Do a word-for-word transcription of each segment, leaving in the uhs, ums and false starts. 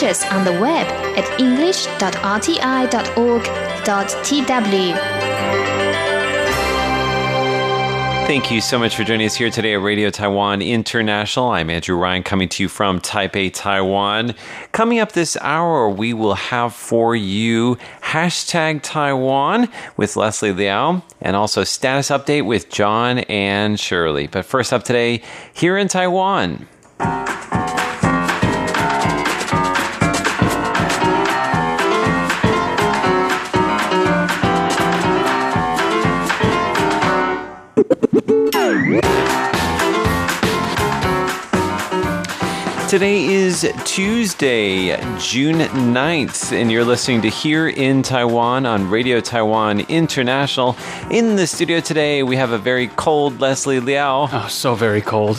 branches on the web at english dot r t i dot org dot t w. Thank you so much for joining us here today at Radio Taiwan International. I'm Andrew Ryan, coming to you from Taipei, Taiwan. Coming up this hour, we will have for you Hashtag Taiwan with Leslie Liao, and also Status Update with John and Shirley. But first up today, here in Taiwan. Today is Tuesday, June ninth, and you're listening to Here in Taiwan on Radio Taiwan International. In the studio today, we have a very cold Leslie Liao. Oh, so very cold.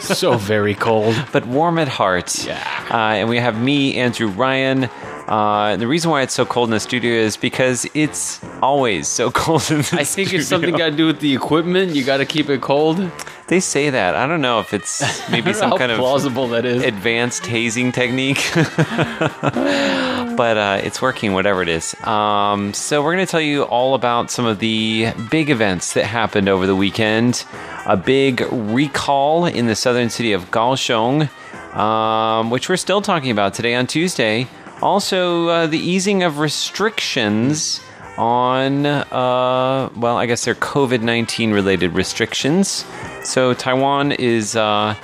so very cold. But warm at heart. Yeah. Uh, and we have me, Andrew Ryan. Uh, the reason why it's so cold in the studio is because it's always so cold in the studio. I think studio. It's something got to do with the equipment. You got to keep it cold. They say that. I don't know if it's maybe some kind of plausible that is. Advanced hazing technique. But uh, it's working, whatever it is. Um, so we're going to tell you all about some of the big events that happened over the weekend. A big recall in the southern city of Kaohsiung, um, which we're still talking about today on Tuesday. Also, uh, the easing of restrictions on, uh, well, I guess they're COVID nineteen related restrictions. So Taiwan is uh,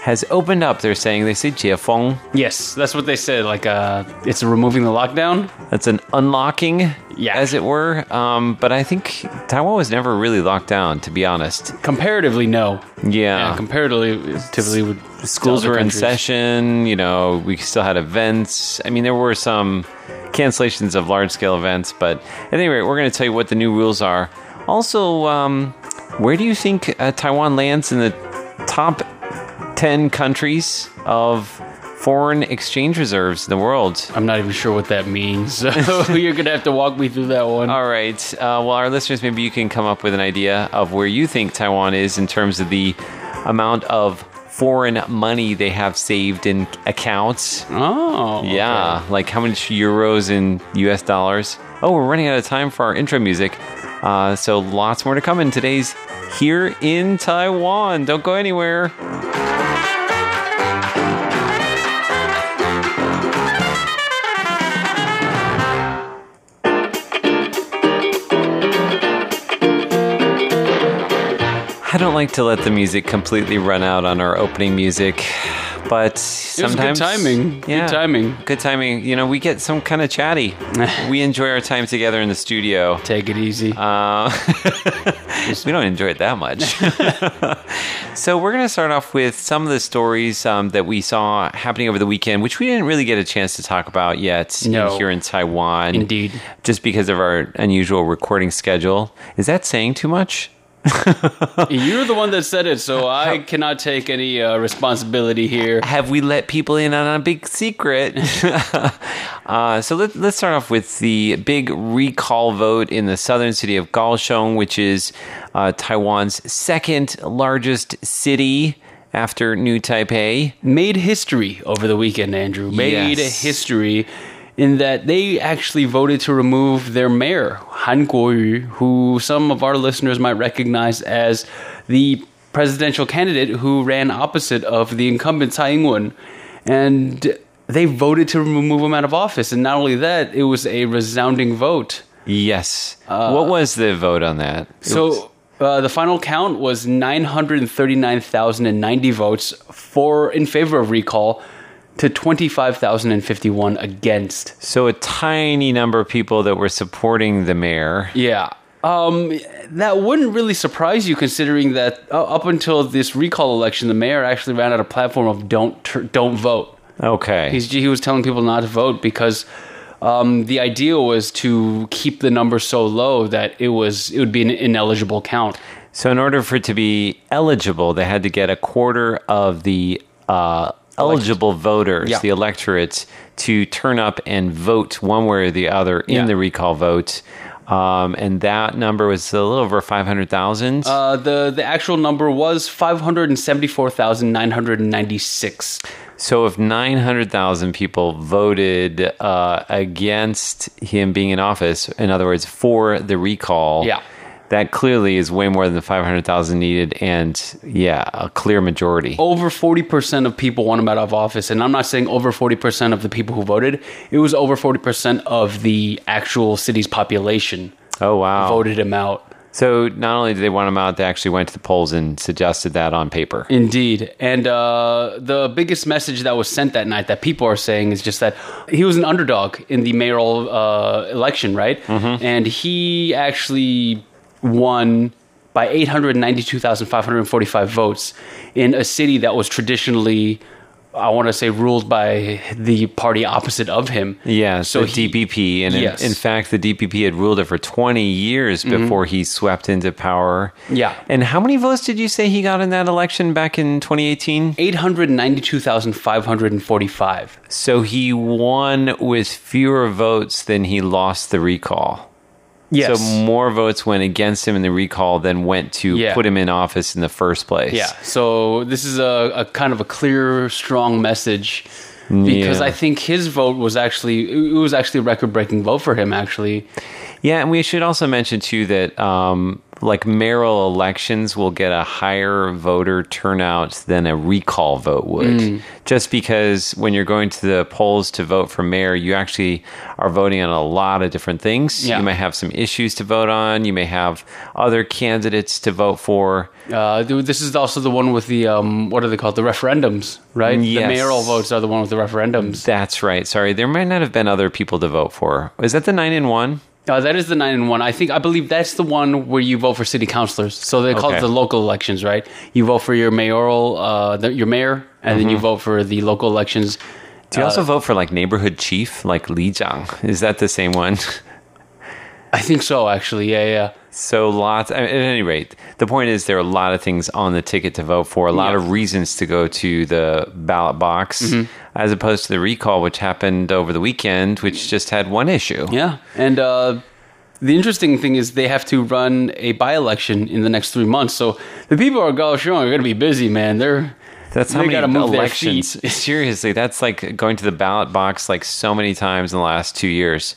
has opened up. They're saying they say jiefeng. Yes, that's what they said. Like, uh, it's removing the lockdown. That's an unlocking, yeah, as it were. Um, but I think Taiwan was never really locked down, to be honest. Comparatively, no. Yeah, yeah comparatively, typically would. Schools were in session, you know, we still had events. I mean, there were some cancellations of large-scale events, but at any rate, we're going to tell you what the new rules are. Also, um, where do you think uh, Taiwan lands in the top ten countries of foreign exchange reserves in the world? I'm not even sure what that means, so you're going to have to walk me through that one. All right. Uh, well, our listeners, maybe you can come up with an idea of where you think Taiwan is in terms of the amount of foreign money they have saved in accounts. Oh. Yeah. Okay. Like how much euros in U S dollars. Oh, we're running out of time for our intro music. Uh, so lots more to come in today's Here in Taiwan. Don't go anywhere. I don't like to let the music completely run out on our opening music, but sometimes... It was good timing. Yeah, good timing. Good timing. You know, we get some kind of chatty. We enjoy our time together in the studio. Take it easy. Uh, we don't enjoy it that much. So we're going to start off with some of the stories um, that we saw happening over the weekend, which we didn't really get a chance to talk about yet. No. in, here in Taiwan. Indeed. Just because of our unusual recording schedule. Is that saying too much? You're the one that said it, so I cannot take any uh, responsibility here. Have we let people in on a big secret? uh, so let, let's start off with the big recall vote in the southern city of Kaohsiung, which is uh, Taiwan's second largest city after New Taipei. Made history over the weekend, Andrew. Made yes. history in that they actually voted to remove their mayor, Han Kuo-yu, who some of our listeners might recognize as the presidential candidate who ran opposite of the incumbent Tsai Ing-wen. And they voted to remove him out of office. And not only that, it was a resounding vote. Yes. Uh, what was the vote on that? It so... Was- Uh, the final count was nine hundred thirty-nine thousand ninety votes for in favor of recall to twenty-five thousand fifty-one against. So a tiny number of people that were supporting the mayor. Yeah. Um, that wouldn't really surprise you considering that uh, up until this recall election, the mayor actually ran out a platform of don't ter- don't vote. Okay. He's, he was telling people not to vote because... Um, the idea was to keep the number so low that it was it would be an ineligible count. So in order for it to be eligible, they had to get a quarter of the uh, eligible Elect- voters, yeah. the electorate, to turn up and vote one way or the other in yeah. the recall vote. Um, and that number was a little over five hundred thousand. Uh, the, the actual number was five hundred seventy-four thousand nine hundred ninety-six. So if nine hundred thousand people voted uh, against him being in office, in other words, for the recall, yeah. that clearly is way more than the five hundred thousand needed, and yeah, a clear majority. Over forty percent of people want him out of office, and I'm not saying over forty percent of the people who voted. It was over forty percent of the actual city's population. Oh, wow. Voted him out. So not only did they want him out, they actually went to the polls and suggested that on paper. Indeed. And uh, the biggest message that was sent that night that people are saying is just that he was an underdog in the mayoral uh, election, right? Mm-hmm. And he actually won by eight hundred ninety-two thousand five hundred forty-five votes in a city that was traditionally, I want to say, ruled by the party opposite of him. Yeah, so he, D P P. And yes. in, in fact, the D P P had ruled it for twenty years before mm-hmm. he swept into power. Yeah. And how many votes did you say he got in that election back in twenty eighteen? eight hundred ninety-two thousand five hundred forty-five. So he won with fewer votes than he lost the recall. Yes. So more votes went against him in the recall than went to yeah. put him in office in the first place. Yeah. So this is a, a kind of a clear, strong message, because yeah. I think his vote was actually, it was actually a record-breaking vote for him, actually. Yeah, and we should also mention, too, that um, like mayoral elections will get a higher voter turnout than a recall vote would. Mm. Just because when you're going to the polls to vote for mayor, you actually are voting on a lot of different things. Yeah. You may have some issues to vote on. You may have other candidates to vote for. Uh, this is also the one with the, um, what are they called? The referendums, right? Yes. The mayoral votes are the one with the referendums. That's right. Sorry, there might not have been other people to vote for. Is that the nine in one? Uh, that is the nine and one. I think I believe that's the one where you vote for city councilors. So they call okay. it the local elections, right? You vote for your mayoral, uh, the, your mayor, and mm-hmm. then you vote for the local elections. Do you uh, also vote for like neighborhood chief, like Li Zhang? Is that the same one? I think so, actually. Yeah, yeah. So lots. I mean, at any rate, the point is there are a lot of things on the ticket to vote for, a lot yeah. of reasons to go to the ballot box, mm-hmm. as opposed to the recall, which happened over the weekend, which just had one issue. Yeah. And uh, the interesting thing is they have to run a by-election in the next three months. So the people at Kaohsiung are going to be busy, man. They're... That's how they many move elections. Seriously, that's like going to the ballot box like so many times in the last two years.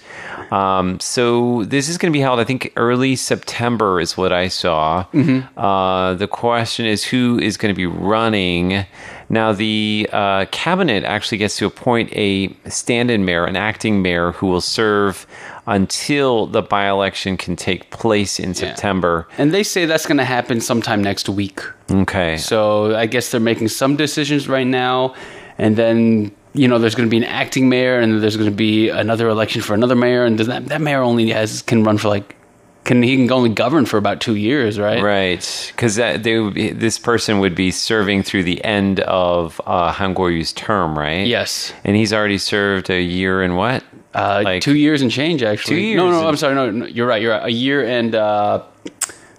Um, so this is going to be held, I think, early September is what I saw. Mm-hmm. Uh, the question is who is going to be running. Now, the uh, cabinet actually gets to appoint a stand-in mayor, an acting mayor, who will serve until the by-election can take place in yeah. September. And they say that's going to happen sometime next week. Okay. So I guess they're making some decisions right now. And then, you know, there's going to be an acting mayor, and there's going to be another election for another mayor. And that, that mayor only has can run for like... Can he can only govern for about two years, right? Right, because this person would be serving through the end of uh, Han Kuo-yu's term, right? Yes, and he's already served a year and what? Uh, like, two years and change, actually. Two years. No, no, I'm sorry. No, no you're right. You're right. A year and uh,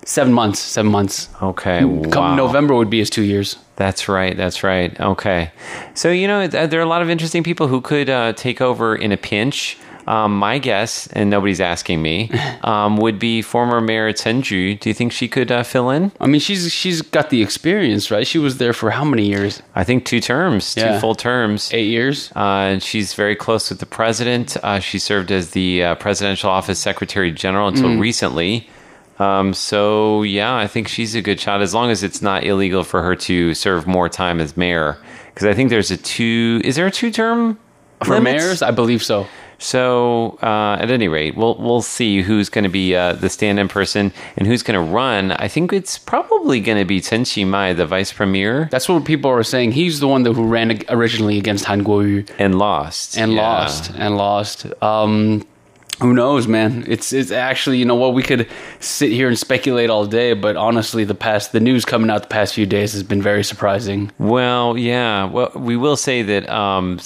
seven months. Seven months. Okay. Come wow. November would be his two years. That's right. That's right. Okay. So you know there are a lot of interesting people who could uh, take over in a pinch. Um, my guess, and nobody's asking me, um, would be former mayor Tenju. Do you think she could uh, fill in? I mean, she's she's got the experience, right? She was there for how many years? I think two terms, yeah. two full terms. Eight years. Uh, and she's very close with the president. Uh, she served as the uh, presidential office secretary general until mm. recently. Um, so, yeah, I think she's a good shot, as long as it's not illegal for her to serve more time as mayor. Because I think there's a two... Is there a two-term for limits? Mayors? I believe so. So, uh, at any rate, we'll we'll see who's going to be uh, the stand-in person and who's going to run. I think it's probably going to be Chen Qi Mai, the vice premier. That's what people are saying. He's the one that who ran originally against Han Kuo-yu and lost, and yeah. lost, and lost. Um, who knows, man? It's it's actually, you know what, we could sit here and speculate all day, but honestly, the past the news coming out the past few days has been very surprising. Well, yeah. Well, we will say that um,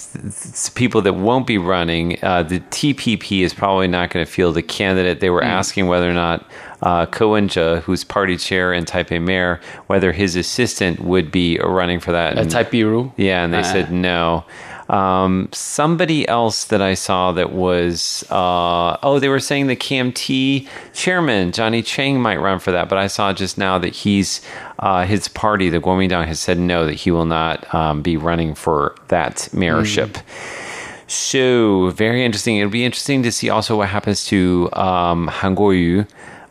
people that won't be running, uh, the T P P is probably not going to field a candidate. They were mm. asking whether or not uh, Ko, who's party chair and Taipei mayor, whether his assistant would be running for that. Uh, Taipei Ru? Yeah, and they uh. said no. Um, somebody else that I saw that was, uh, oh, they were saying the K M T chairman, Johnny Chang, might run for that. But I saw just now that he's, uh, his party, the Kuomintang, has said no, that he will not um, be running for that mayorship. Mm. So, very interesting. It'll be interesting to see also what happens to um, Han Kuo-yu,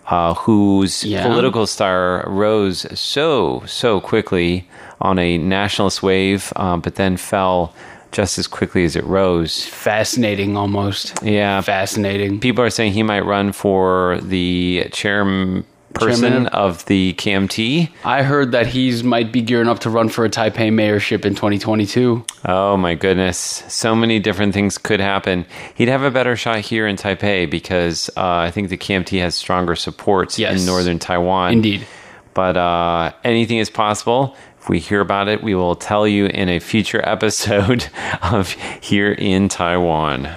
uh, whose yeah. political star rose so, so quickly on a nationalist wave, um, but then fell just as quickly as it rose. Fascinating, almost. Yeah. Fascinating. People are saying he might run for the chairman. Person Chairman. Of the K M T. I heard that he's might be gearing up to run for a Taipei mayorship in twenty twenty-two. Oh my goodness. So many different things could happen. He'd have a better shot here in Taipei because uh, I think the K M T has stronger supports yes. in northern Taiwan. Indeed. But uh, anything is possible. If we hear about it, we will tell you in a future episode of Here in Taiwan.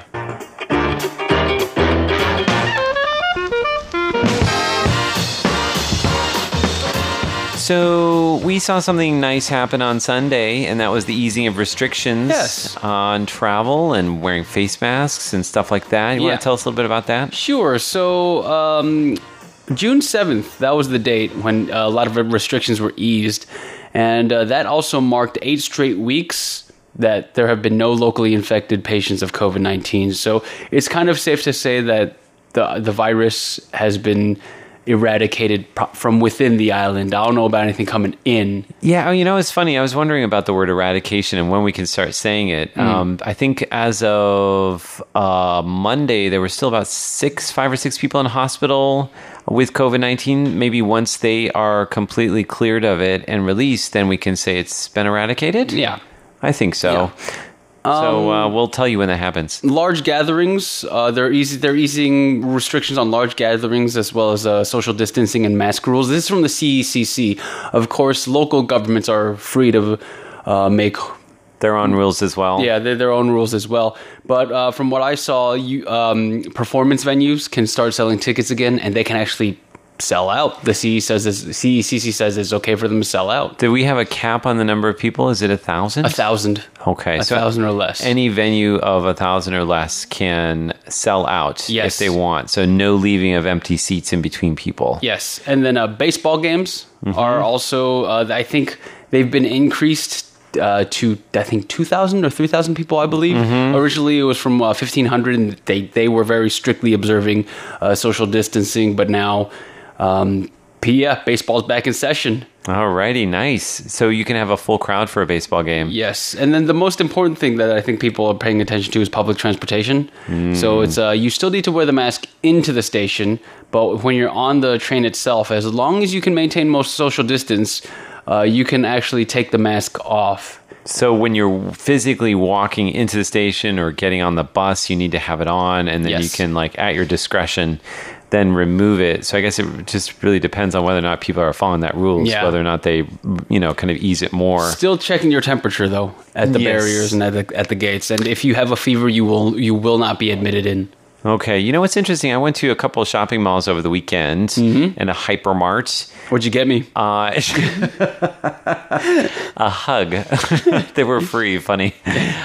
So we saw something nice happen on Sunday, and that was the easing of restrictions yes. on travel and wearing face masks and stuff like that. You yeah. want to tell us a little bit about that? Sure. So um, June seventh, that was the date when a lot of restrictions were eased. And uh, that also marked eight straight weeks that there have been no locally infected patients of COVID nineteen. So it's kind of safe to say that the the virus has been eradicated from within the island. I don't know about anything coming in. Yeah, you know, it's funny. I was wondering about the word eradication and when we can start saying it. Mm. Um, I think as of uh, Monday, there were still about six, five or six people in hospital with COVID nineteen. Maybe once they are completely cleared of it and released, then we can say it's been eradicated? Yeah. I think so. Yeah. So uh, we'll tell you when that happens. Um, large gatherings, uh, they're, easy, they're easing restrictions on large gatherings as well as uh, social distancing and mask rules. This is from the C E C C. Of course, local governments are free to uh, make their own rules as well. Yeah, they're their own rules as well. But uh, from what I saw, you, um, performance venues can start selling tickets again, and they can actually sell out. The C E C says this, C E C C says it's okay for them to sell out. Do we have a cap on the number of people? Is it a thousand? A thousand. Okay. A so thousand or less. Any venue of a thousand or less can sell out yes. if they want. So no leaving of empty seats in between people. Yes. And then uh, baseball games mm-hmm. are also, uh, I think they've been increased uh, to, I think, two thousand or three thousand people, I believe. Mm-hmm. Originally, it was from uh, fifteen hundred, and they, they were very strictly observing uh, social distancing, but now Um, yeah, baseball's back in session. Alrighty, nice. So you can have a full crowd for a baseball game. Yes, and then the most important thing that I think people are paying attention to is public transportation. Mm. So it's uh, you still need to wear the mask into the station, but when you're on the train itself, as long as you can maintain most social distance, uh, you can actually take the mask off. So when you're physically walking into the station or getting on the bus, you need to have it on, and then yes. you can, like, at your discretion, then remove it. So I guess it just really depends on whether or not people are following that rule, yeah. whether or not they, you know, kind of ease it more. Still checking your temperature though at the yes. barriers and at the at the gates. And if you have a fever, you will you will not be admitted in. Okay. You know what's interesting? I went to a couple of shopping malls over the weekend mm-hmm. and a hypermart. What'd you get me? Uh, a hug. They were free. Funny.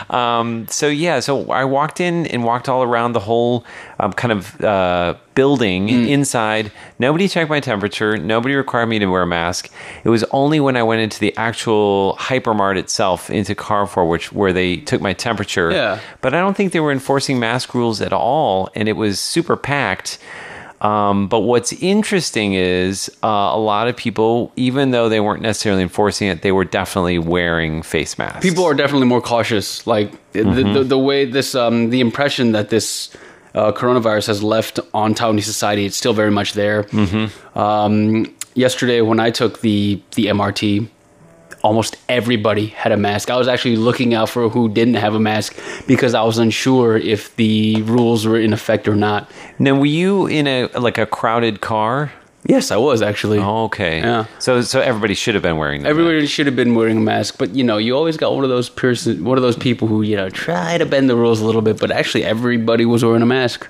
Um, so yeah, so I walked in and walked all around the whole um, kind of uh, building mm. inside. Nobody checked my temperature. Nobody required me to wear a mask. It was only when I went into the actual hypermart itself, into Carrefour, which where they took my temperature. Yeah. But I don't think they were enforcing mask rules at all. And it was super packed. Um, but what's interesting is uh, a lot of people, even though they weren't necessarily enforcing it, they were definitely wearing face masks. People are definitely more cautious. Like mm-hmm. the, the, the way this, um, the impression that this uh, coronavirus has left on Taiwanese society, it's still very much there. Mm-hmm. Um, yesterday, when I took the the M R T, almost everybody had a mask. I was actually looking out for who didn't have a mask because I was unsure if the rules were in effect or not. Now, were you in a like a crowded car? Yes, I was actually. Oh, okay. Yeah. So, so everybody should have been wearing. Everybody mask. should have been wearing a mask, but you know, you always got one of those person, one of those people who you know try to bend the rules a little bit, but actually, everybody was wearing a mask.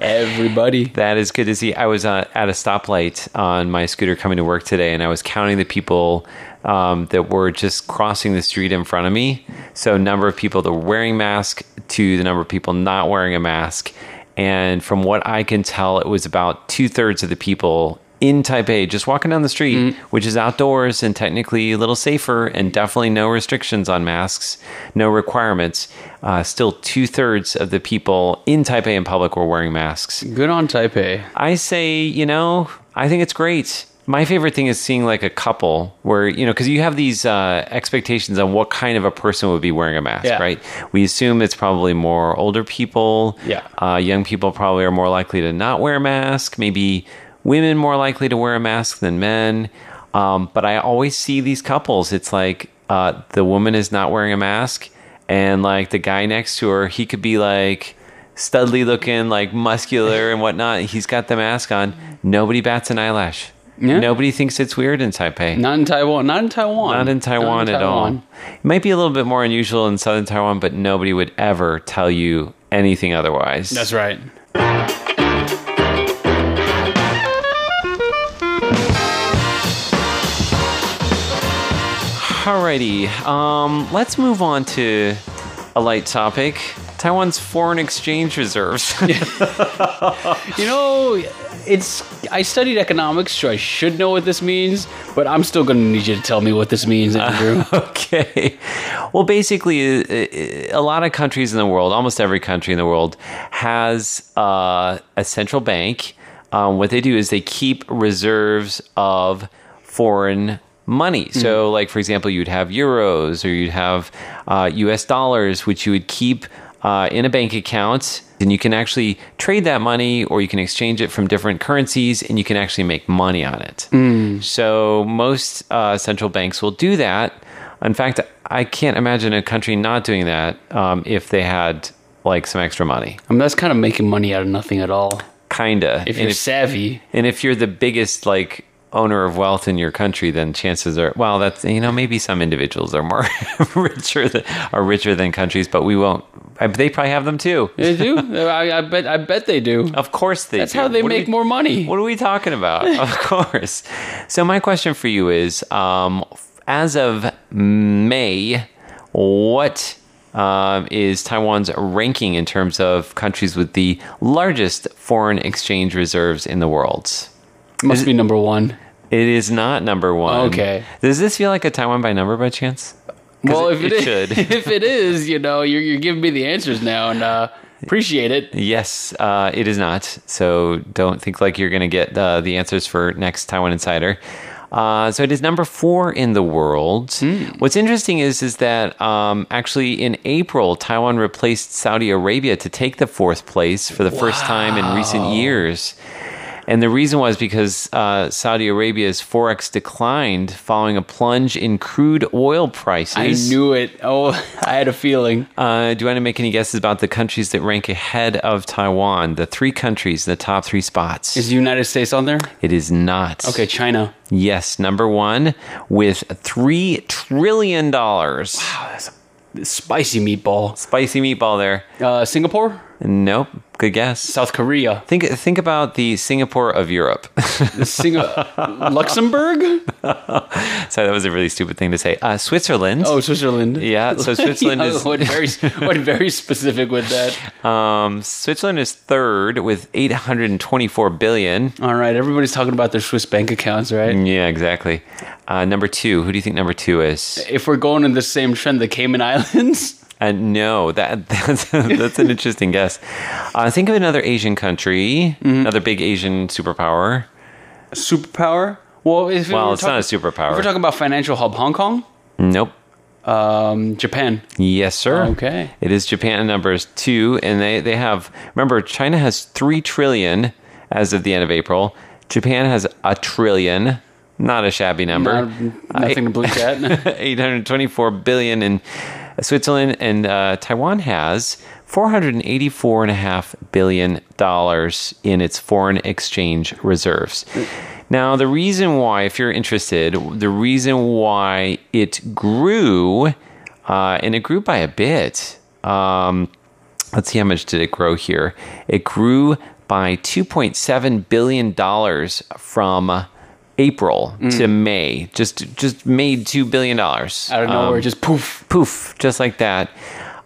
Everybody. That is good to see. I was uh, at a stoplight on my scooter coming to work today, and I was counting the people Um, that were just crossing the street in front of me. So number of people that were wearing masks to the number of people not wearing a mask. And from what I can tell, it was about two-thirds of the people in Taipei just walking down the street, mm-hmm. which is outdoors and technically a little safer and definitely no restrictions on masks, no requirements. Uh, still two-thirds of the people in Taipei in public were wearing masks. Good on Taipei. I say, you know, I think it's great. My favorite thing is seeing like a couple where, you know, because you have these uh, expectations on what kind of a person would be wearing a mask, yeah. right? We assume it's probably more older people. Yeah. Uh, young people probably are more likely to not wear a mask. Maybe women more likely to wear a mask than men. Um, but I always see these couples. It's like uh, the woman is not wearing a mask and like the guy next to her, he could be like studly looking, like muscular and whatnot. He's got the mask on. Nobody bats an eyelash. Yeah. Nobody thinks it's weird in Taipei. Not in Taiwan. Not in Taiwan. Not in Taiwan, Not in Taiwan at Taiwan. all. It might be a little bit more unusual in southern Taiwan, but nobody would ever tell you anything otherwise. That's right. Alrighty. Um, let's move on to a light topic. Taiwan's foreign exchange reserves. You know... It's. I studied economics, so I should know what this means, but I'm still going to need you to tell me what this means, Andrew. Uh, okay. Well, basically, a lot of countries in the world, almost every country in the world, has uh, a central bank. Um, what they do is they keep reserves of foreign money. So, mm-hmm. like, for example, you'd have euros or you'd have uh, U S dollars, which you would keep uh, in a bank account. And you can actually trade that money or you can exchange it from different currencies and you can actually make money on it. Mm. So most uh, central banks will do that. In fact, I can't imagine a country not doing that um, if they had like some extra money. I mean, that's kind of making money out of nothing at all. Kinda. If you're savvy. And if you're the biggest like owner of wealth in your country, then chances are, well, that's, you know, maybe some individuals are more richer than, are richer than countries, but we won't. I, they probably have them too. They do. I, I bet. I bet they do. Of course they. That's do. That's how they what make we, more money. What are we talking about? Of course. So my question for you is: um, as of May, what um, is Taiwan's ranking in terms of countries with the largest foreign exchange reserves in the world? Must is be it, number one. It is not number one. Okay. Does this feel like a Taiwan by number by chance? Well, if it, it is, should. If it is, you know, you're, you're giving me the answers now, and uh, appreciate it. Yes, uh, it is not. So don't think like you're going to get uh, the answers for next Taiwan Insider. Uh, so it is number four in the world. Mm. What's interesting is is that um, actually in April, Taiwan replaced Saudi Arabia to take the fourth place for the wow. first time in recent years. And the reason was because uh, Saudi Arabia's forex declined following a plunge in crude oil prices. I knew it. Oh, I had a feeling. Uh, do you want to make any guesses about the countries that rank ahead of Taiwan? The three countries, the top three spots. Is the United States on there? It is not. Okay, China. Yes, number one with three trillion dollars. Wow, that's a spicy meatball. Spicy meatball there. Uh, Singapore? Nope. Good guess. South Korea. Think think about the Singapore of Europe. Sing- Luxembourg? So that was a really stupid thing to say. Uh, Switzerland. Oh, Switzerland. Yeah, so Switzerland yeah, is... What very, what very specific with that. Um, Switzerland is third with eight hundred twenty-four billion dollars. All right, everybody's talking about their Swiss bank accounts, right? Yeah, exactly. Uh, number two. Who do you think number two is? If we're going in the same trend, the Cayman Islands? And uh, no, that that's, that's an interesting guess. Uh, think of another Asian country, mm-hmm. another big Asian superpower. Superpower? Well, if well we it's talk- not a superpower. If we're talking about financial hub, Hong Kong? Nope. Um, Japan. Yes, sir. Okay. It is Japan numbers two, and they, they have, remember, China has three trillion dollars as of the end of April. Japan has a trillion. Not a shabby number. Not, nothing to blink at. eight hundred twenty-four billion dollars in... Switzerland and uh, Taiwan has four hundred eighty-four point five billion dollars in its foreign exchange reserves. Now, the reason why, if you're interested, the reason why it grew, uh, and it grew by a bit. Um, let's see, how much did it grow here? It grew by two point seven billion dollars from April mm. to May, just just made two billion dollars. Out of nowhere, um, just poof. Poof, just like that.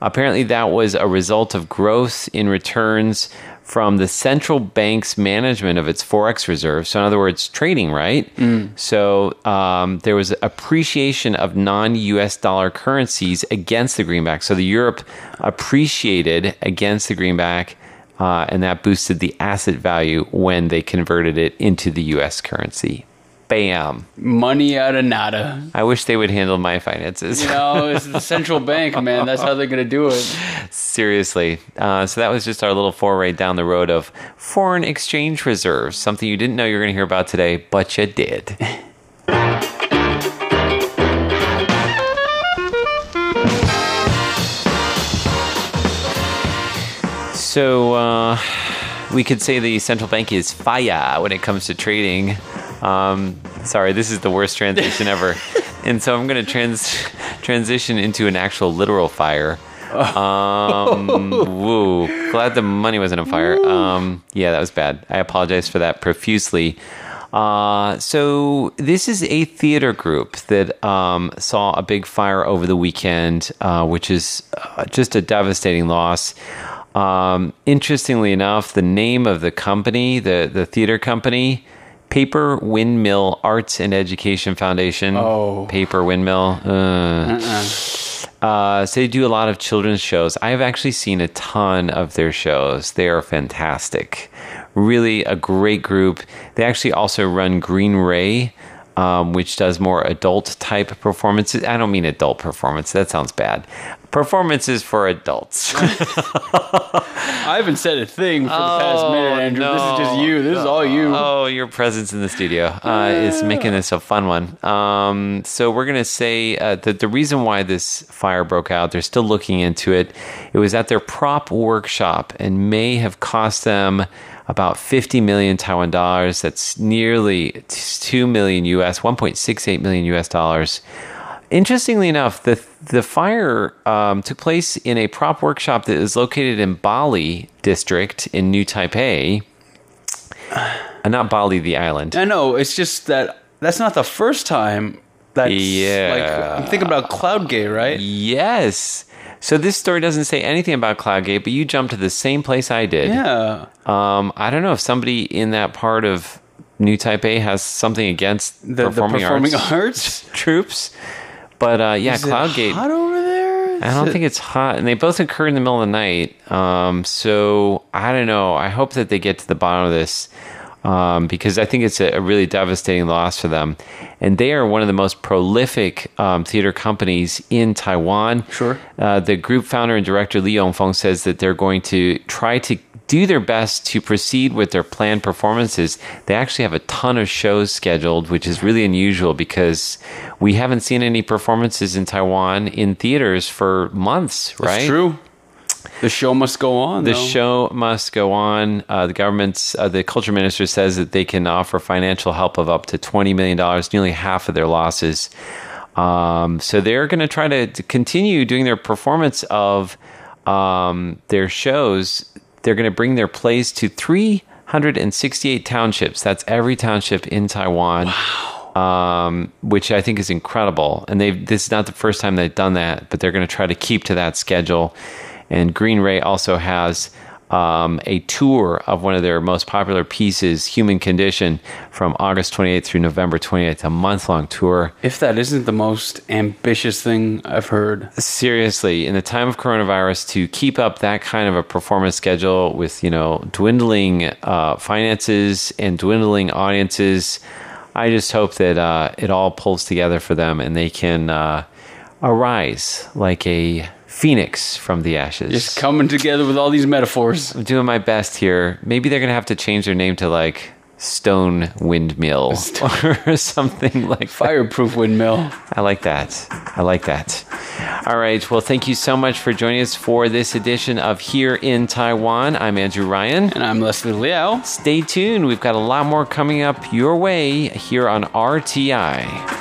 Apparently that was a result of growth in returns from the central bank's management of its forex reserve. So in other words, trading, right? Mm. So um, there was appreciation of non-U S dollar currencies against the greenback. So the Europe appreciated against the greenback, uh, and that boosted the asset value when they converted it into the U S currency. Bam. Money out of nada. I wish they would handle my finances. You know, it's the central bank, man. That's how they're going to do it. Seriously. Uh, so that was just our little foray down the road of foreign exchange reserves, something you didn't know you were going to hear about today, but you did. So uh, we could say the central bank is fire when it comes to trading. Um, sorry, this is the worst transition ever. And so I'm going to trans- transition into an actual literal fire. Um, woo. Glad the money wasn't on fire. Um, yeah, that was bad. I apologize for that profusely. Uh, so this is a theater group that um, saw a big fire over the weekend, uh, which is uh, just a devastating loss. Um, interestingly enough, the name of the company, the, the theater company, Paper Windmill Arts and Education Foundation. Oh. Paper Windmill. Uh. Uh-uh. Uh, so they do a lot of children's shows. I have actually seen a ton of their shows. They are fantastic. Really a great group. They actually also run Green Ray, um, which does more adult-type performances. I don't mean adult performance. That sounds bad. Performances for adults. I haven't said a thing for the oh, past minute, Andrew. No. This is just you. This is all you. Oh, your presence in the studio uh, yeah. is making this a fun one. Um, so we're going to say uh, that the reason why this fire broke out, they're still looking into it. It was at their prop workshop and may have cost them about fifty million Taiwan dollars. That's nearly two million U S, one point six eight million U S dollars. Interestingly enough, the the fire um, took place in a prop workshop that is located in Bali district in New Taipei. Uh, not Bali, the island. I know. It's just that that's not the first time. That's yeah. Like, I'm thinking about Cloud Gate, right? Yes. So this story doesn't say anything about Cloud Gate, but you jumped to the same place I did. Yeah. Um, I don't know if somebody in that part of New Taipei has something against the performing, the performing arts, arts? troops. But uh, yeah, Cloud Gate. Is it hot over there? Is I don't it... think it's hot. And they both occurred in the middle of the night. Um, so I don't know. I hope that they get to the bottom of this um, because I think it's a, a really devastating loss for them. And they are one of the most prolific um, theater companies in Taiwan. Sure. Uh, the group founder and director Li Yongfeng says that they're going to try to do their best to proceed with their planned performances. They actually have a ton of shows scheduled, which is really unusual because we haven't seen any performances in Taiwan in theaters for months, right? That's true. The show must go on. The though. show must go on. Uh, the government's, uh, the culture minister says that they can offer financial help of up to twenty million dollars, nearly half of their losses. Um, so they're going to try to, to continue doing their performance of um, their shows. They're going to bring their plays to three hundred sixty-eight townships. That's every township in Taiwan. Wow. Um, which I think is incredible. And they've, this is not the first time they've done that, but they're going to try to keep to that schedule. And Green Ray also has um, a tour of one of their most popular pieces, Human Condition, from August twenty-eighth through November twenty-eighth, a month-long tour. If that isn't the most ambitious thing I've heard. Seriously, in the time of coronavirus, to keep up that kind of a performance schedule with, you know, dwindling uh, finances and dwindling audiences, I just hope that uh, it all pulls together for them and they can uh, arise like a phoenix from the ashes. Just coming together with all these metaphors. I'm doing my best here. Maybe they're going to have to change their name to like Stone Windmill or something like Fireproof that. Windmill. I like that. I like that. All right. Well, thank you so much for joining us for this edition of Here in Taiwan. I'm Andrew Ryan. And I'm Leslie Liao. Stay tuned. We've got a lot more coming up your way here on R T I.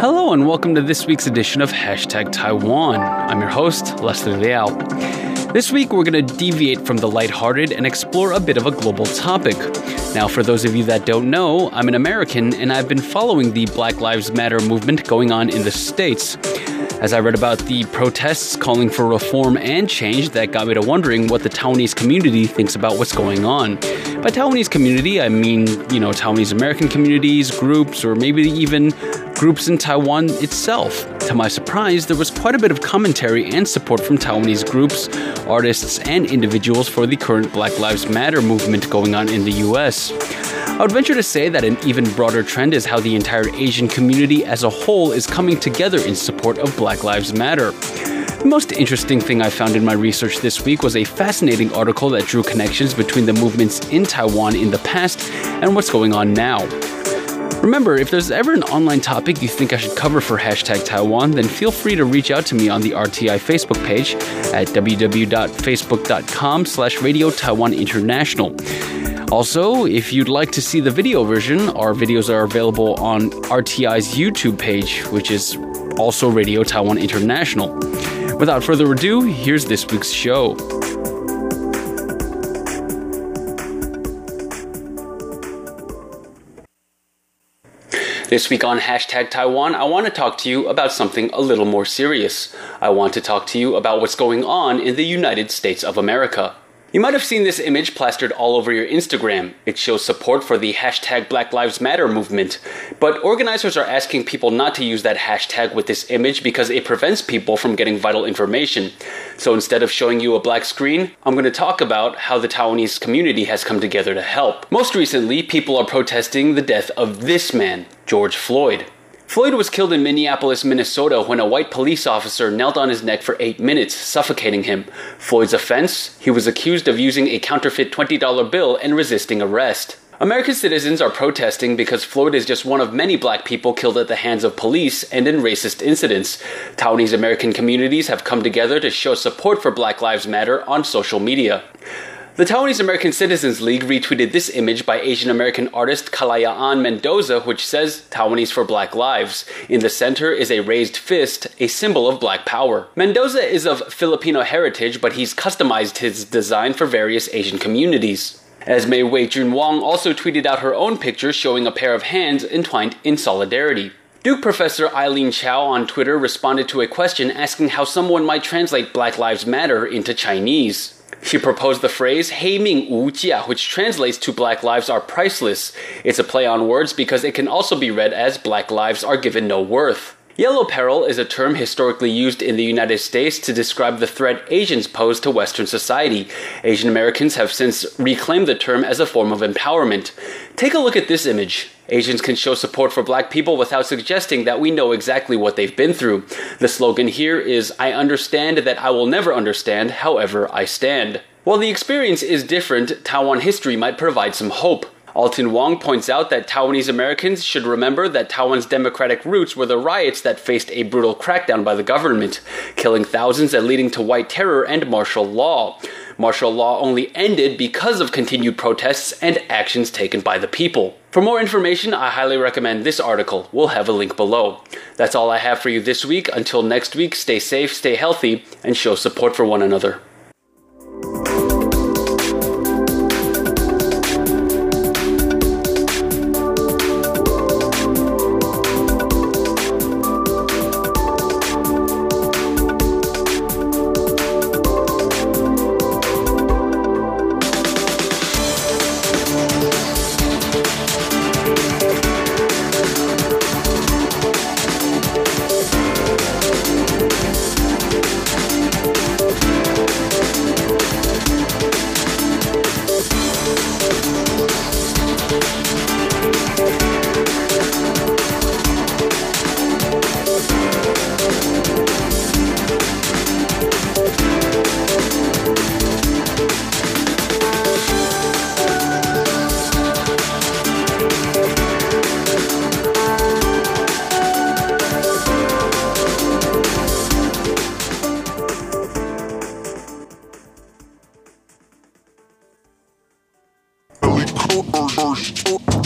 Hello and welcome to this week's edition of Hashtag Taiwan. I'm your host, Leslie Liao. This week we're going to deviate from the lighthearted and explore a bit of a global topic. Now, for those of you that don't know, I'm an American and I've been following the Black Lives Matter movement going on in the States. As I read about the protests calling for reform and change, that got me to wondering what the Taiwanese community thinks about what's going on. By Taiwanese community, I mean, you know, Taiwanese American communities, groups, or maybe even groups in Taiwan itself. To my surprise, there was quite a bit of commentary and support from Taiwanese groups, artists, and individuals for the current Black Lives Matter movement going on in the U S. I would venture to say that an even broader trend is how the entire Asian community as a whole is coming together in support of Black Lives Matter. The most interesting thing I found in my research this week was a fascinating article that drew connections between the movements in Taiwan in the past and what's going on now. Remember, if there's ever an online topic you think I should cover for Hashtag Taiwan, then feel free to reach out to me on the R T I Facebook page at www.facebook.com slash Radio Taiwan International. Also, if you'd like to see the video version, our videos are available on R T I's YouTube page, which is also Radio Taiwan International. Without further ado, here's this week's show. This week on Hashtag Taiwan, I want to talk to you about something a little more serious. I want to talk to you about what's going on in the United States of America. You might have seen this image plastered all over your Instagram. It shows support for the hashtag Black Lives Matter movement. But organizers are asking people not to use that hashtag with this image because it prevents people from getting vital information. So instead of showing you a black screen, I'm going to talk about how the Taiwanese community has come together to help. Most recently, people are protesting the death of this man, George Floyd. Floyd was killed in Minneapolis, Minnesota, when a white police officer knelt on his neck for eight minutes, suffocating him. Floyd's offense? He was accused of using a counterfeit twenty dollar bill and resisting arrest. American citizens are protesting because Floyd is just one of many black people killed at the hands of police and in racist incidents. Taiwanese American communities have come together to show support for Black Lives Matter on social media. The Taiwanese American Citizens League retweeted this image by Asian American artist Kalayaan Mendoza, which says, "Taiwanese for Black Lives." In the center is a raised fist, a symbol of black power. Mendoza is of Filipino heritage, but he's customized his design for various Asian communities. Esme Wei Jun Wong also tweeted out her own picture showing a pair of hands entwined in solidarity. Duke professor Eileen Chao on Twitter responded to a question asking how someone might translate Black Lives Matter into Chinese. She proposed the phrase "Hei Ming Wu Jia," which translates to "Black lives are priceless." It's a play on words because it can also be read as "Black lives are given no worth." Yellow peril is a term historically used in the United States to describe the threat Asians pose to Western society. Asian Americans have since reclaimed the term as a form of empowerment. Take a look at this image. Asians can show support for black people without suggesting that we know exactly what they've been through. The slogan here is, "I understand that I will never understand, however I stand." While the experience is different, Taiwan history might provide some hope. Alton Wong points out that Taiwanese Americans should remember that Taiwan's democratic roots were the riots that faced a brutal crackdown by the government, killing thousands and leading to white terror and martial law. Martial law only ended because of continued protests and actions taken by the people. For more information, I highly recommend this article. We'll have a link below. That's all I have for you this week. Until next week, stay safe, stay healthy, and show support for one another.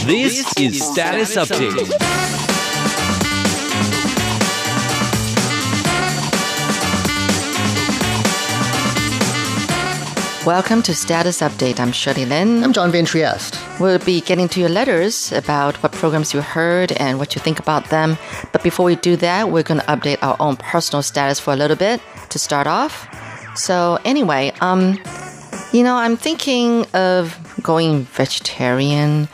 This is Status Update. Welcome to Status Update. I'm Shirley Lin. I'm John Van Trieste. We'll be getting to your letters about what programs you heard and what you think about them. But before we do that, we're going to update our own personal status for a little bit to start off. So anyway, um, you know, I'm thinking of going vegetarian.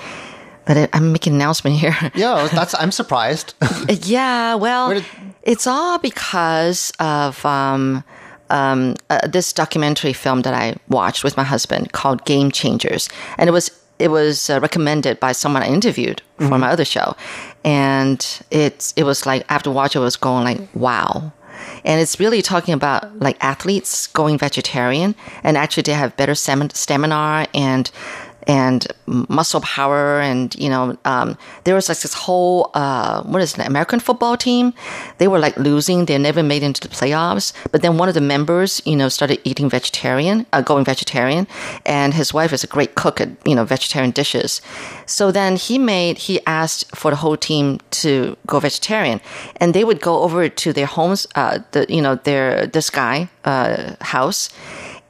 But I'm making an announcement here. Yeah, that's, I'm surprised. Yeah, well, did... it's all because of um, um, uh, this documentary film that I watched with my husband called Game Changers. And it was it was uh, recommended by someone I interviewed mm-hmm. for my other show. And it's it was like, after watching it, I was going like, wow. And it's really talking about like athletes going vegetarian. And actually, they have better stamina, stamina and... and muscle power, and you know, um, there was like this whole uh, what is it, American football team? They were like losing; they never made into the playoffs. But then one of the members, you know, started eating vegetarian, uh, going vegetarian, and his wife is a great cook at you know vegetarian dishes. So then he made he asked for the whole team to go vegetarian, and they would go over to their homes, uh, the you know their this guy uh, house.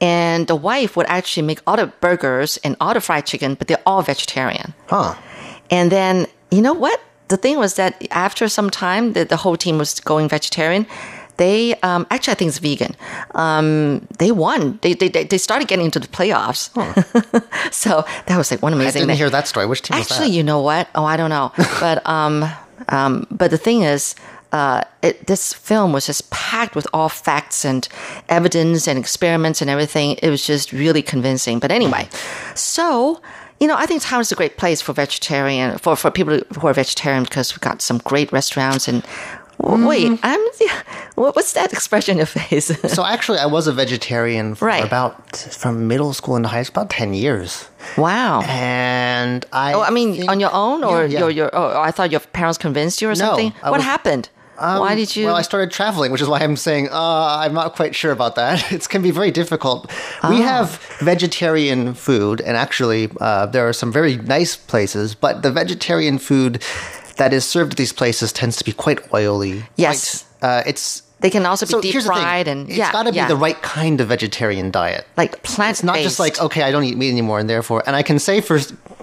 And the wife would actually make all the burgers and all the fried chicken, but they're all vegetarian. Huh. And then, you know what? The thing was that after some time, the, the whole team was going vegetarian. They, um, actually, I think it's vegan. Um, they won. They, they they started getting into the playoffs. Huh. So that was like one amazing thing. I didn't hear that story. Which team was that? Actually, you know what? Oh, I don't know. But um, um, but the thing is... Uh, it, this film was just packed with all facts and evidence and experiments and everything. It was just really convincing. But anyway, so, you know, I think Taiwan is a great place for vegetarian, for, for people who are vegetarian, because we've got some great restaurants and... Mm-hmm. Wait, I'm, what's that expression on your face? So actually, I was a vegetarian for right. about, from middle school into high school, about ten years. Wow. And I... Oh, I mean, think, on your own? Or yeah, yeah. Your, your, oh, I thought your parents convinced you or something? No, I what was, happened? Um, why did you... Well, I started traveling, which is why I'm saying, uh, I'm not quite sure about that. It can be very difficult. Oh. We have vegetarian food, and actually, uh, there are some very nice places, but the vegetarian food... that is served at these places tends to be quite oily. Yes. Quite, uh, it's They can also be so deep fried. And yeah, it's got to yeah. be the right kind of vegetarian diet. Like plant-based. It's not just like, okay, I don't eat meat anymore, and therefore... And I can say for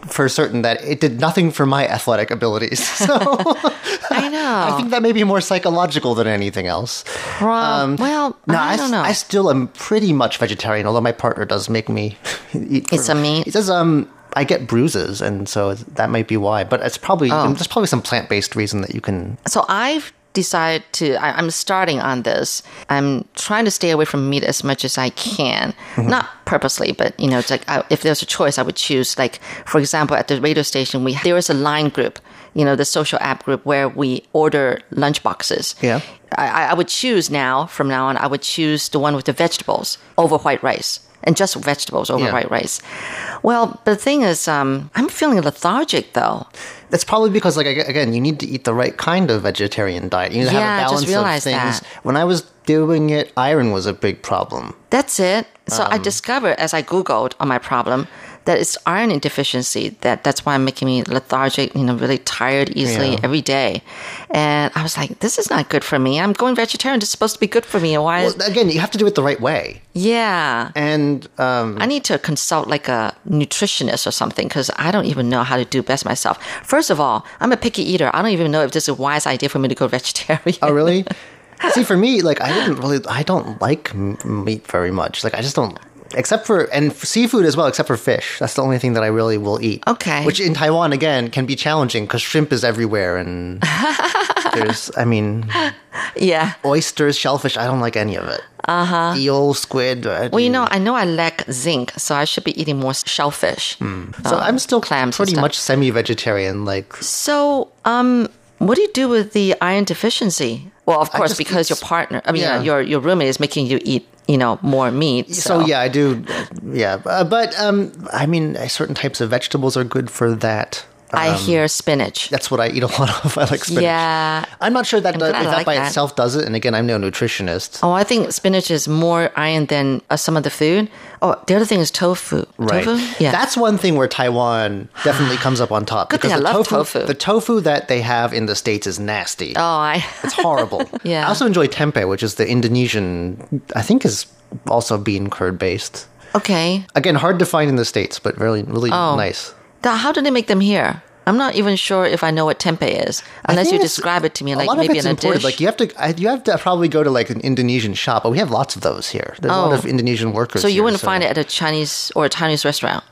for certain that it did nothing for my athletic abilities. So I know. I think that may be more psychological than anything else. Um, well, no, I, I don't know. I still am pretty much vegetarian, although my partner does make me eat... It's for, a meat? He says... um. I get bruises, and so that might be why. But it's probably oh. there's probably some plant-based reason that you can... So I've decided to... I, I'm starting on this. I'm trying to stay away from meat as much as I can. Mm-hmm. Not purposely, but, you know, it's like I, if there's a choice, I would choose. Like, for example, at the radio station, we there was a line group, you know, the social app group where we order lunch boxes. Yeah. I, I would choose now, from now on, I would choose the one with the vegetables over white rice. And just vegetables over yeah. white rice. Well, the thing is, um, I'm feeling lethargic, though. That's probably because, like, again, you need to eat the right kind of vegetarian diet. You need to yeah, have a balance I just realized of things. That. When I was doing it, iron was a big problem. That's it. So um, I discovered, as I Googled on my problem, that it's iron deficiency. That that's why I'm making me lethargic, you know, really tired easily yeah. every day. And I was like, this is not good for me. I'm going vegetarian. It's supposed to be good for me. Why? Well, again, you have to do it the right way. Yeah. And um, I need to consult like a nutritionist or something, because I don't even know how to do best myself. First of all, I'm a picky eater. I don't even know if this is a wise idea for me to go vegetarian. Oh, really? See, for me, like, I didn't really, I don't like m- meat very much. Like, I just don't. Except for, and for seafood as well, except for fish. That's the only thing that I really will eat. Okay. Which in Taiwan, again, can be challenging because shrimp is everywhere. And there's, I mean, yeah, oysters, shellfish, I don't like any of it. Uh-huh. Eel, squid. Well, you know, I know I lack zinc, so I should be eating more shellfish. Mm. So um, I'm still clams pretty much semi-vegetarian. Like. So, um... what do you do with the iron deficiency? Well, of course, because your partner, I mean, yeah. your your roommate is making you eat, you know, more meat. So, so yeah, I do. Yeah. Uh, but, um, I mean, certain types of vegetables are good for that. Um, I hear spinach. That's what I eat a lot of. I like spinach. Yeah. I'm not sure that does, if that like by that. itself does it. And again, I'm no nutritionist. Oh, I think spinach is more iron than uh, some of the food. Oh, the other thing is tofu. Right. Tofu? Yeah. That's one thing where Taiwan definitely comes up on top. Good because thing the I love tofu, tofu. The tofu that they have in the States is nasty. Oh, I... It's horrible. Yeah. I also enjoy tempeh, which is the Indonesian, I think is also bean curd based. Okay. Again, hard to find in the States, but really, really oh. nice. How do they make them here? I'm not even sure if I know what tempeh is, unless you describe it to me, like a lot maybe of it's in a imported. Dish. Like you have to, you have to probably go to like an Indonesian shop, but we have lots of those here. There's oh. a lot of Indonesian workers. So you here, wouldn't so. find it at a Chinese or a Chinese restaurant.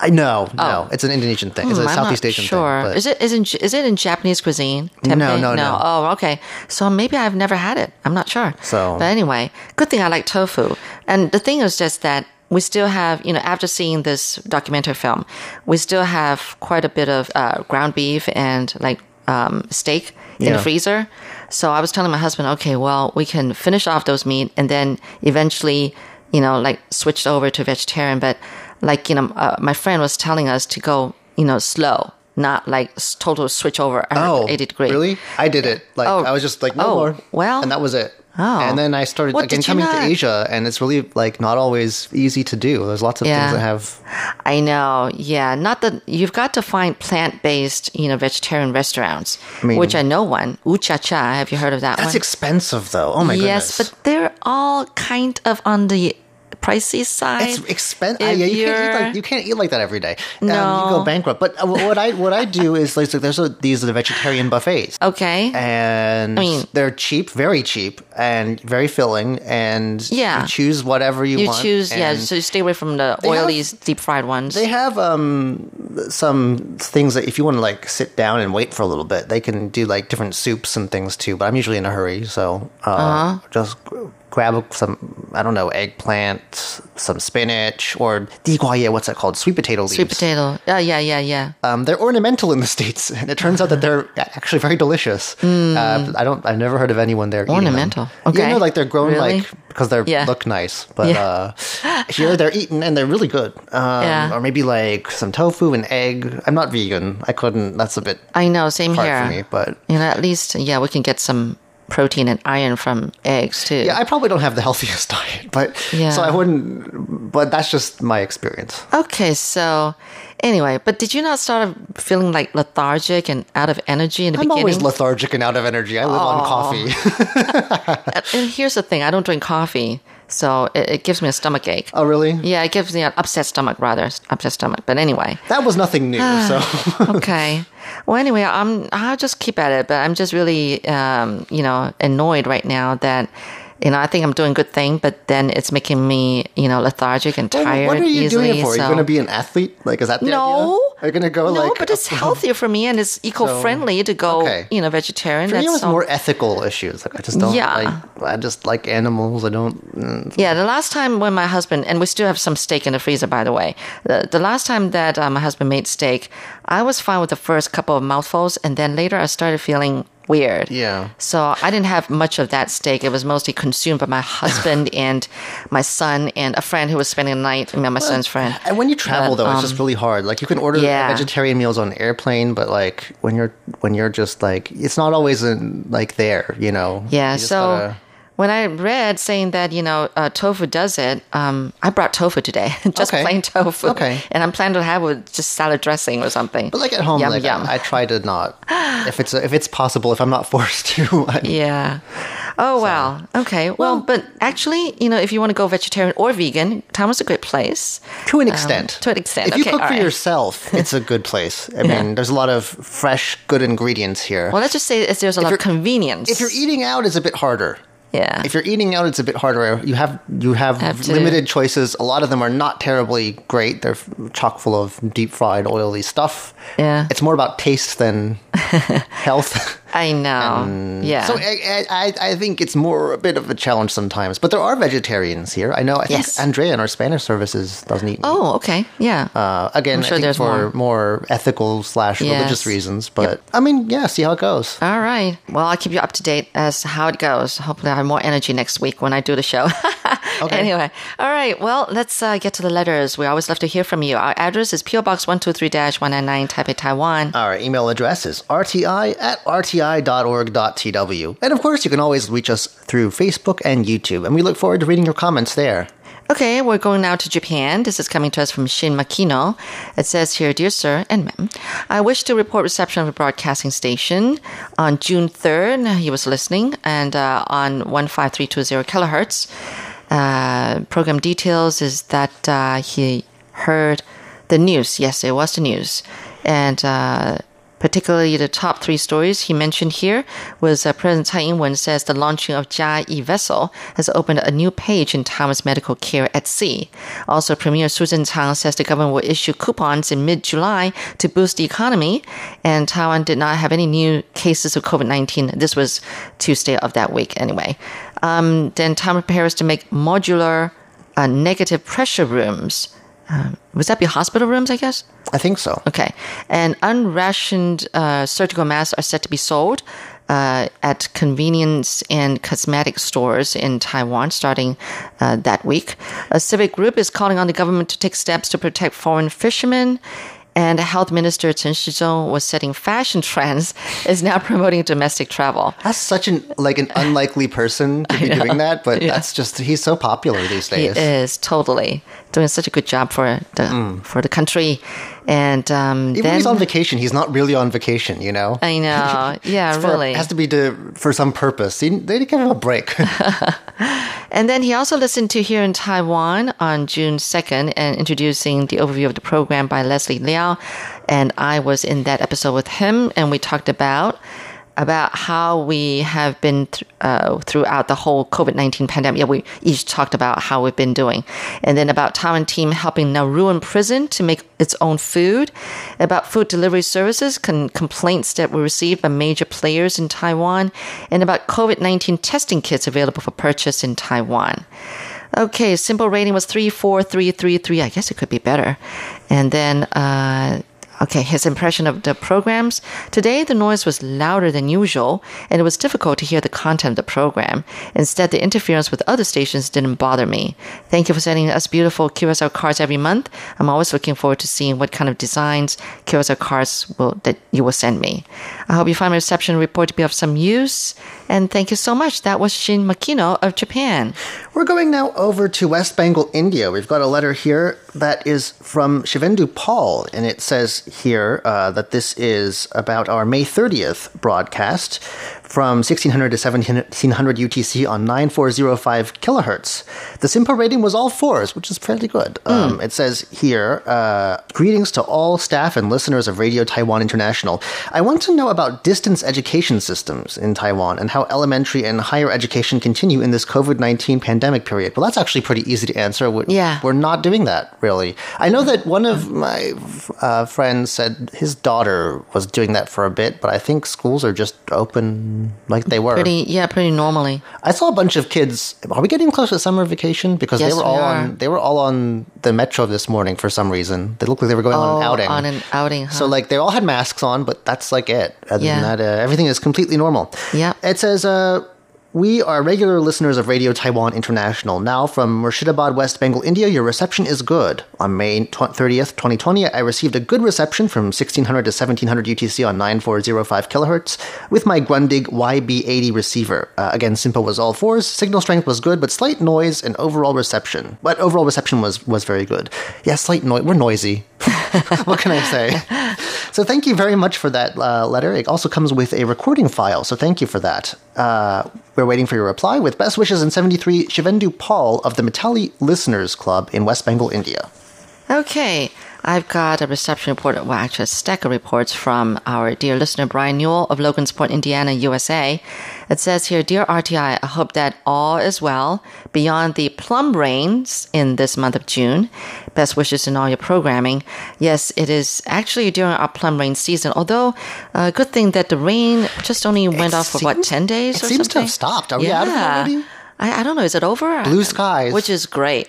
I no, oh. no, it's an Indonesian thing. It's hmm, a I'm Southeast Asian sure. thing. But is it is it, in, is it in Japanese cuisine? Tempeh? No, no, no, no. Oh, okay. So maybe I've never had it. I'm not sure. So, but anyway, good thing I like tofu. And the thing is just that. We still have, you know, after seeing this documentary film, we still have quite a bit of uh, ground beef and like um, steak in yeah. the freezer. So I was telling my husband, okay, well, we can finish off those meat and then eventually, you know, like switch over to vegetarian. But like, you know, uh, my friend was telling us to go, you know, slow. Not like total switch over oh, eighty degrees. Really? I did it. Like oh, I was just like, no oh, more. Well, and that was it. Oh. And then I started what, again coming not? to Asia, and it's really like not always easy to do. There's lots of yeah. things that have. I know, yeah. Not that you've got to find plant-based, you know, vegetarian restaurants, I mean, which I know one. Uchacha, have you heard of that? That's one? That's expensive, though. Oh my yes, goodness! Yes, but they're all kind of on the pricey side. It's expensive. Yeah, you can't, eat like, you can't eat like that every day. No, um, you go bankrupt. But what I what I do is like there's a, these are the vegetarian buffets. Okay, and I mean, they're cheap, very cheap, and very filling. And yeah. you choose whatever you, you want. You choose, yeah. So you stay away from the oily, have, deep fried ones. They have um some things that if you want to like sit down and wait for a little bit, they can do like different soups and things too. But I'm usually in a hurry, so uh, uh-huh. just. Grab some, I don't know, eggplant, some spinach, or diguaye, what's that called? Sweet potato leaves. Sweet potato. Yeah, yeah, yeah, yeah. Um, they're ornamental in the States, and it turns out that they're actually very delicious. Mm. Uh, I don't, I've never heard of anyone there ornamental. Eating them. Okay. You know, like they're grown really? like because they yeah. look nice, but yeah. uh, here they're eaten and they're really good. Um, yeah. Or maybe like some tofu and egg. I'm not vegan. I couldn't. That's a bit. I know. Same hard here. For me, but you know, at least yeah, we can get some. Protein and iron from eggs too. Yeah, I probably don't have the healthiest diet, but yeah. so I wouldn't, but that's just my experience. Okay, so anyway, but did you not start feeling like lethargic and out of energy in the I'm beginning? I'm always lethargic and out of energy. I live oh. on coffee. And here's the thing, I don't drink coffee. So it, it gives me a stomach ache. Oh, really? Yeah, it gives me an upset stomach, rather. Upset stomach. But anyway. That was nothing new, so. Okay. Well, anyway, I'm, I'll just keep at it. But I'm just really, um, you know, annoyed right now that, you know, I think I'm doing a good thing, but then it's making me, you know, lethargic and tired easily. Well, what are you easily, doing it for? So. Are you going to be an athlete? Like, is that the no. idea? Are you going to go no, like... No, but it's healthier for me and it's eco-friendly so, to go, okay. you know, vegetarian. For me, it was so, more ethical issues. Like, I just don't yeah. like... I just like animals. I don't... Mm, yeah, the last time when my husband... And we still have some steak in the freezer, by the way. The, the last time that uh, my husband made steak, I was fine with the first couple of mouthfuls, and then later I started feeling... weird. Yeah. So I didn't have much of that steak. It was mostly consumed by my husband and my son and a friend who was spending the night, you know, my well, son's friend. And when you travel, but, though, um, it's just really hard. Like, you can order yeah. vegetarian meals on an airplane, but, like, when you're when you're just, like, it's not always, in, like, there, you know? Yeah, you so... Gotta, when I read saying that, you know, uh, tofu does it, um, I brought tofu today. Just okay. plain tofu. Okay. And I'm planning to have it with just salad dressing or something. But like at home, yum, like yum. I, I try to not. If it's if it's possible, if I'm not forced to. I'm, yeah. Oh, so. Wow. Okay. Well, well, but actually, you know, if you want to go vegetarian or vegan, Taiwan's a good place. To an extent. Um, to an extent. If okay, you cook for right. yourself, it's a good place. I yeah. mean, there's a lot of fresh, good ingredients here. Well, let's just say there's a if lot of convenience. If you're eating out, it's a bit harder. Yeah. If you're eating out, it's a bit harder. You have you have, have limited choices. A lot of them are not terribly great. They're chock full of deep fried, oily stuff. Yeah. It's more about taste than health. I know. And yeah. So I, I I think it's more a bit of a challenge sometimes. But there are vegetarians here. I know. I think yes. Andrea in our Spanish services doesn't eat meat. Oh, okay. Yeah. Uh, again, I'm sure I think there's for more, more ethical slash religious yes. reasons. But yep. I mean, yeah, see how it goes. All right. Well, I'll keep you up to date as to how it goes. Hopefully I have more energy next week when I do the show. Okay. Anyway. All right. Well, let's uh, get to the letters. We always love to hear from you. Our address is P O Box one two three one nine nine, Taipei, Taiwan. Our email address is r t i at r t i dot org dot t w. And of course, you can always reach us through Facebook and YouTube, and we look forward to reading your comments there. Okay, we're going now to Japan. This is coming to us from Shin Makino. It says here, dear sir and ma'am, I wish to report reception of a broadcasting station. On June third, he was listening, and uh, on one five three two zero kilohertz. uh, program details is that uh, he heard the news. Yes, it was the news. And uh, particularly the top three stories he mentioned here was uh, President Tsai Ing-wen says the launching of Jiayi vessel has opened a new page in Taiwan's medical care at sea. Also, Premier Susan Chang says the government will issue coupons in mid-July to boost the economy, and Taiwan did not have any new cases of COVID nineteen. This was Tuesday of that week anyway. Um, then Taiwan prepares to make modular uh, negative pressure rooms. Um, would that be hospital rooms, I guess? I think so. Okay. And unrationed uh, surgical masks are said to be sold uh, at convenience and cosmetic stores in Taiwan starting uh, that week. A civic group is calling on the government to take steps to protect foreign fishermen. And Health Minister Chen Shizhong was setting fashion trends, is now promoting domestic travel. That's such an like an unlikely person to be doing that, but yeah. that's just, he's so popular these days. He is, totally. Doing such a good job for the mm. for the country. And um, Even then, when he's on vacation, he's not really on vacation, you know? I know, yeah, for, really. It has to be to, for some purpose. He, they give him a break. And then he also listened to Here in Taiwan on June second and introducing the overview of the program by Leslie Liao. And I was in that episode with him, and we talked about about how we have been th- uh, throughout the whole COVID nineteen pandemic. Yeah, we each talked about how we've been doing. And then about Taiwan team helping Nauruan prison to make its own food, about food delivery services, con- complaints that were received by major players in Taiwan, and about COVID nineteen testing kits available for purchase in Taiwan. Okay, simple rating was three four three three three. I guess it could be better. And then... Uh, Okay, his impression of the programs. Today, the noise was louder than usual, and it was difficult to hear the content of the program. Instead, the interference with other stations didn't bother me. Thank you for sending us beautiful Q S R cards every month. I'm always looking forward to seeing what kind of designs Q S R cards will, that you will send me. I hope you find my reception report to be of some use, and thank you so much. That was Shin Makino of Japan. We're going now over to West Bengal, India. We've got a letter here that is from Shivendu Paul, and it says here uh, that this is about our May thirtieth broadcast from sixteen hundred to seventeen hundred U T C on nine four zero five kilohertz. The simple rating was all fours, which is fairly good. Mm. Um, it says here, uh, greetings to all staff and listeners of Radio Taiwan International. I want to know about distance education systems in Taiwan and how elementary and higher education continue in this COVID nineteen pandemic period. Well, that's actually pretty easy to answer. We're, yeah. we're not doing that, really. I know that one of my uh, friends said his daughter was doing that for a bit, but I think schools are just open like they were. Pretty, yeah, pretty normally. I saw a bunch of kids. Are we getting close to summer vacation? Because yes, they were we all are. on. They were all on the metro this morning for some reason. They looked like they were going oh, on an outing. On an outing. Huh? So like they all had masks on, but that's like it. Other yeah. than that, uh, everything is completely normal. Yeah. It says. Uh, We are regular listeners of Radio Taiwan International. Now from Murshidabad, West Bengal, India, your reception is good. On May thirtieth, twenty twenty, I received a good reception from sixteen hundred to seventeen hundred U T C on nine four zero five kilohertz with my Grundig Y B eighty receiver. Uh, again, simple was all fours. Signal strength was good, but slight noise and overall reception. But overall reception was, was very good. Yeah, slight noise. We're noisy. What can I say? So thank you very much for that uh, letter. It also comes with a recording file, so thank you for that. Uh, we're waiting for your reply. With best wishes in seventy-three, Shivendu Paul of the Mitali Listeners Club in West Bengal, India. Okay, I've got a reception report, well, actually a stack of reports from our dear listener, Brian Newell of Logansport, Indiana, U S A. It says here, Dear R T I, I hope that all is well beyond the plum rains in this month of June. Best wishes in all your programming. Yes, it is actually during our plum rain season, although a uh, good thing that the rain just only went it off seems, for, what, ten days or something? It seems to have stopped. Are yeah. we out of it already? I, I don't know. Is it over? Blue skies. Which is great.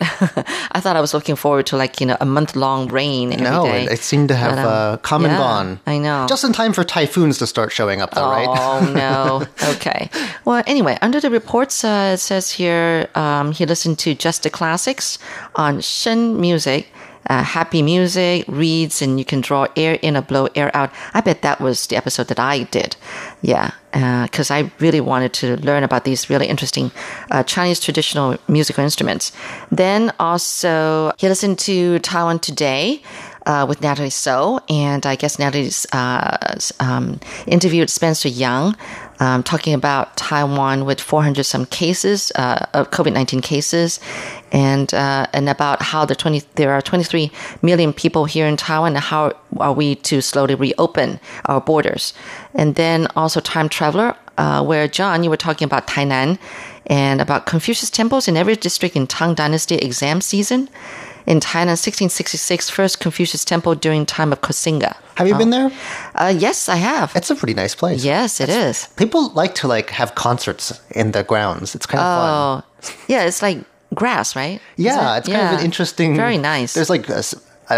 I thought I was looking forward to like, you know, a month-long rain every no, day. No, it seemed to have but, um, uh, come and yeah, gone. I know. Just in time for typhoons to start showing up, though, oh, right? Oh, no. Okay. Well, anyway, under the reports, uh, it says here um, he listened to Just the Classics on Shin Music. Uh, happy music, reads, and you can draw air in or blow air out. I bet that was the episode that I did. Yeah, because uh, I really wanted to learn about these really interesting uh, Chinese traditional musical instruments. Then also, he listened to Taiwan Today uh, with Natalie So, and I guess Natalie's uh, um, interviewed Spencer Yang, um, talking about Taiwan with four hundred some cases uh, of COVID nineteen cases, and uh, and about how the twenty there are twenty-three million people here in Taiwan. And how are we to slowly reopen our borders? And then also Time Traveler, uh, where John, you were talking about Tainan and about Confucius temples in every district in Tang Dynasty exam season. In Tainan, sixteen sixty-six, first Confucius temple during time of Koxinga. Have you oh. been there? Uh, yes, I have. It's a pretty nice place. Yes, it it's, is. People like to like have concerts in the grounds. It's kind of oh. fun. Yeah, it's like grass, right? Yeah, it? it's kind yeah. of an interesting... Very nice. There's like... A,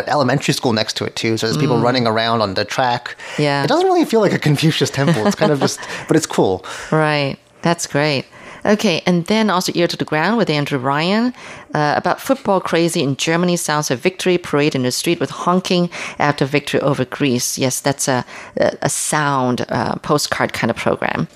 elementary school next to it too, so there's people mm. running around on the track. Yeah, it doesn't really feel like a Confucius temple. It's kind of just, but it's cool. Right, that's great. Okay, and then also Ear to the Ground with Andrew Ryan uh, about football crazy in Germany. Sounds of victory parade in the street with honking after victory over Greece. Yes, that's a a sound uh, postcard kind of program.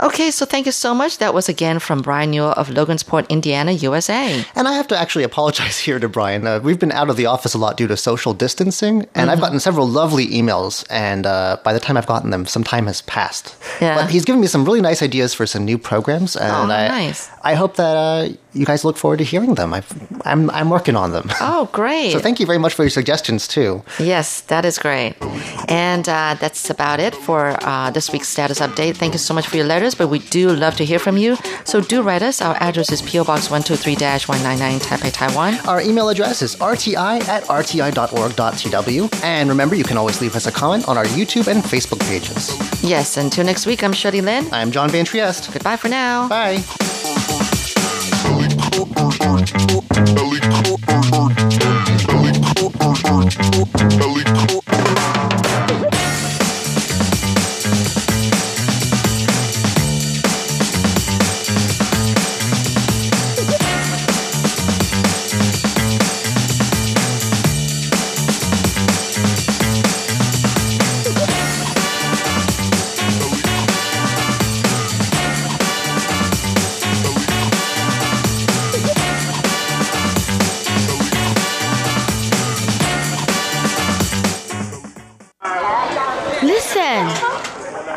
Okay, so thank you so much. That was again from Brian Newell of Logansport, Indiana, U S A. And I have to actually apologize here to Brian. Uh, we've been out of the office a lot due to social distancing, and mm-hmm. I've gotten several lovely emails, and uh, by the time I've gotten them, some time has passed. Yeah. But he's given me some really nice ideas for some new programs, and oh, I, nice. I hope that uh, you guys look forward to hearing them. I've, I'm, I'm working on them. Oh, great. So thank you very much for your suggestions, too. Yes, that is great. And uh, that's about it for uh, this week's Status Update. Thank you so much for your letters. But we do love to hear from you. So do write us. Our address is P O Box one two three one nine nine, Taipei, Taiwan. Our email address is r t i at r t i dot org dot t w. And remember, you can always leave us a comment on our YouTube and Facebook pages. Yes, until next week, I'm Shirley Lin. I'm John Van Trieste. Goodbye for now. Bye.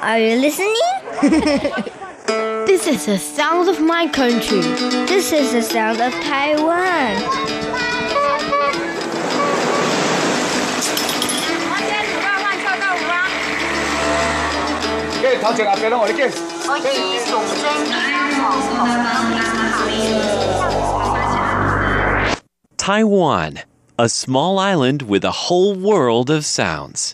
Are you listening? This is the sound of my country. This is the sound of Taiwan. Taiwan, a small island with a whole world of sounds.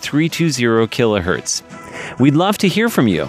three two zero kilohertz. We'd love to hear from you.